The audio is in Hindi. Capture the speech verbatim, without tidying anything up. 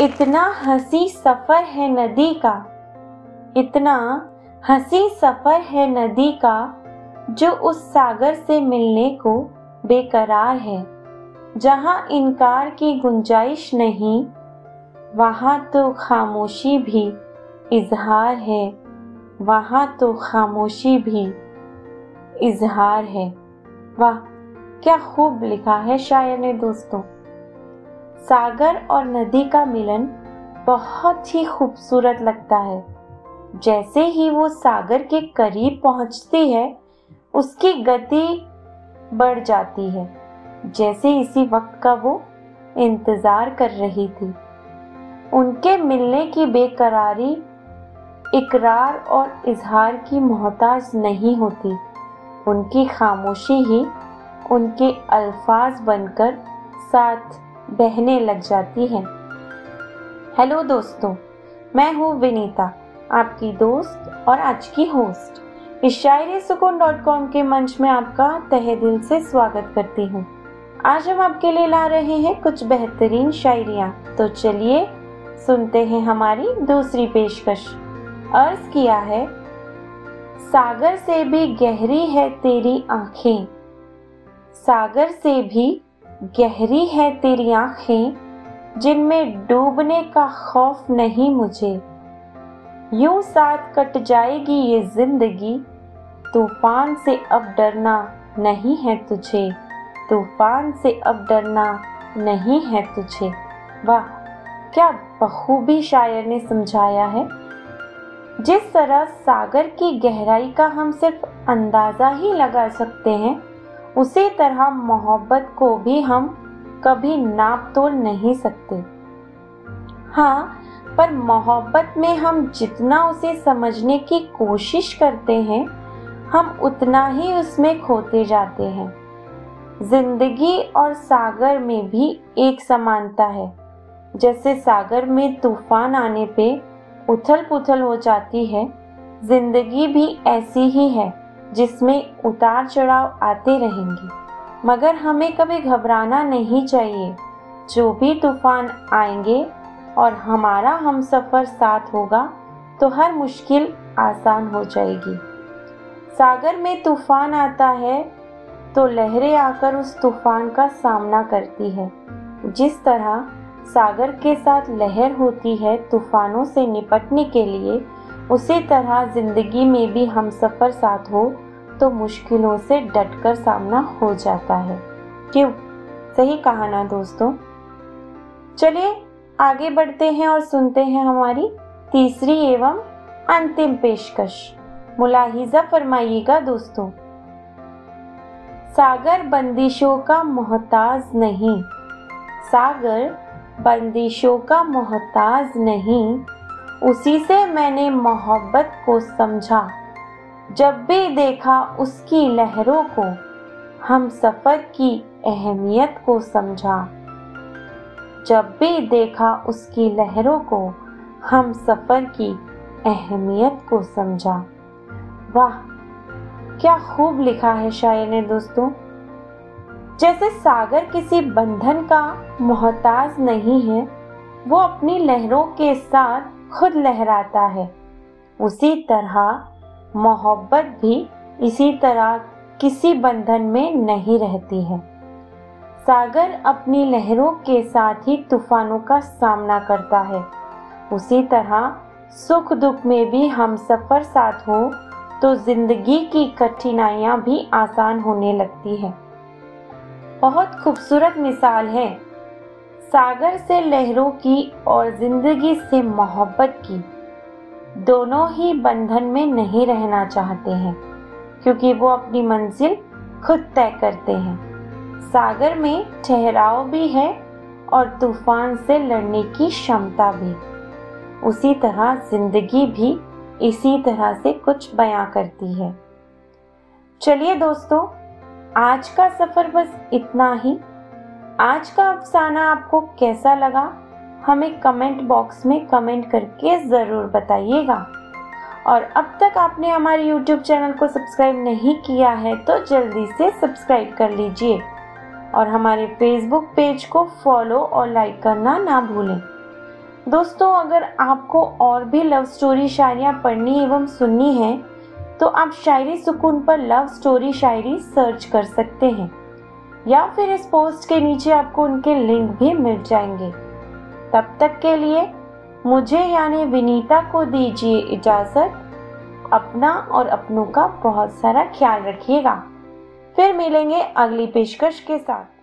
इतना हंसी सफर है नदी का, इतना हंसी सफर है नदी का, जो उस सागर से मिलने को बेकरार है। जहां इनकार की गुंजाइश नहीं, वहां तो खामोशी भी इजहार है, वहां तो खामोशी भी इजहार है। वाह, क्या खूब लिखा है शायर ने। दोस्तों, सागर और नदी का मिलन बहुत ही खूबसूरत लगता है। जैसे ही वो सागर के करीब पहुंचती है, उसकी गति बढ़ जाती है, जैसे इसी वक्त का वो इंतज़ार कर रही थी। उनके मिलने की बेकरारी इकरार और इजहार की मोहताज नहीं होती। उनकी खामोशी ही उनके अल्फाज बनकर साथ बहने लग जाती है। हेलो दोस्तों, मैं हूँ विनीता, आपकी दोस्त और आज की होस्ट। इस शायरीसुकून डॉट कॉम के मंच में आपका तहे दिल से स्वागत करती हूँ। आज हम आपके लिए ला रहे हैं कुछ बेहतरीन शायरियाँ, तो चलिए सुनते हैं हमारी दूसरी पेशकश। अर्ज किया है, सागर से भी गहरी है तेरी आँखें, सागर से भी गहरी है तेरी आँखें, जिनमें डूबने का खौफ नहीं मुझे। यूं साथ कट जाएगी ये जिंदगी, तूफान से अब डरना नहीं है तुझे, तूफान से अब डरना नहीं है तुझे। वाह, क्या बखूबी शायर ने समझाया है। जिस तरह सागर की गहराई का हम सिर्फ अंदाज़ा ही लगा सकते हैं, उसी तरह मोहब्बत को भी हम कभी नाप तोल नहीं सकते। हाँ, पर मोहब्बत में हम जितना उसे समझने की कोशिश करते हैं, हम उतना ही उसमें खोते जाते हैं। जिंदगी और सागर में भी एक समानता है। जैसे सागर में तूफान आने पे उथल पुथल हो जाती है, जिंदगी भी ऐसी ही है, जिसमें उतार चढ़ाव आते रहेंगे। मगर हमें कभी घबराना नहीं चाहिए। जो भी तूफान आएंगे और हमारा हम सफ़र साथ होगा, तो हर मुश्किल आसान हो जाएगी। सागर में तूफान आता है तो लहरें आकर उस तूफान का सामना करती है। जिस तरह सागर के साथ लहर होती है तूफानों से निपटने के लिए, उसी तरह ज़िंदगी में भी हम सफ़र साथ हो तो मुश्किलों से डटकर सामना हो जाता है। क्यों? सही कहा ना दोस्तों। चलिए आगे बढ़ते हैं और सुनते हैं हमारी तीसरी एवं अंतिम पेशकश। मुलाहिजा फरमाइएगा दोस्तों। सागर बंदिशों का मोहताज नहीं, सागर बंदिशों का मोहताज नहीं, उसी से मैंने मोहब्बत को समझा। जब भी देखा उसकी लहरों को, हम सफ़र की अहमियत को समझा। जब भी देखा उसकी लहरों को, हम सफ़र की अहमियत को समझा। वाह, क्या खूब लिखा है शायर ने। दोस्तों, जैसे सागर किसी बंधन का मोहताज नहीं है, वो अपनी लहरों के साथ खुद लहराता है, उसी तरह मोहब्बत भी इसी तरह किसी बंधन में नहीं रहती है। सागर अपनी लहरों के साथ ही तूफानों का सामना करता है, उसी तरह सुख दुख में भी हम सफ़र साथ हो तो ज़िंदगी की कठिनाइयाँ भी आसान होने लगती है। बहुत खूबसूरत मिसाल है सागर से लहरों की और ज़िंदगी से मोहब्बत की। दोनों ही बंधन में नहीं रहना चाहते हैं, क्योंकि वो अपनी मंजिल खुद तय करते हैं। सागर में ठहराव भी है और तूफान से लड़ने की क्षमता भी। उसी तरह जिंदगी भी इसी तरह से कुछ बयां करती है। चलिए दोस्तों, आज का सफ़र बस इतना ही। आज का अफसाना आपको कैसा लगा, हमें कमेंट बॉक्स में कमेंट करके ज़रूर बताइएगा। और अब तक आपने हमारे यूट्यूब चैनल को सब्सक्राइब नहीं किया है तो जल्दी से सब्सक्राइब कर लीजिए और हमारे फेसबुक पेज को फॉलो और लाइक करना ना भूलें। दोस्तों, अगर आपको और भी लव स्टोरी शायरियाँ पढ़नी एवं सुननी है तो आप शायरी सुकून पर लव स्टोरी शायरी सर्च कर सकते हैं या फिर इस पोस्ट के नीचे आपको उनके लिंक भी मिल जाएंगे। तब तक के लिए मुझे यानी विनीता को दीजिए इजाज़त। अपना और अपनों का बहुत सारा ख्याल रखिएगा। फिर मिलेंगे अगली पेशकश के साथ।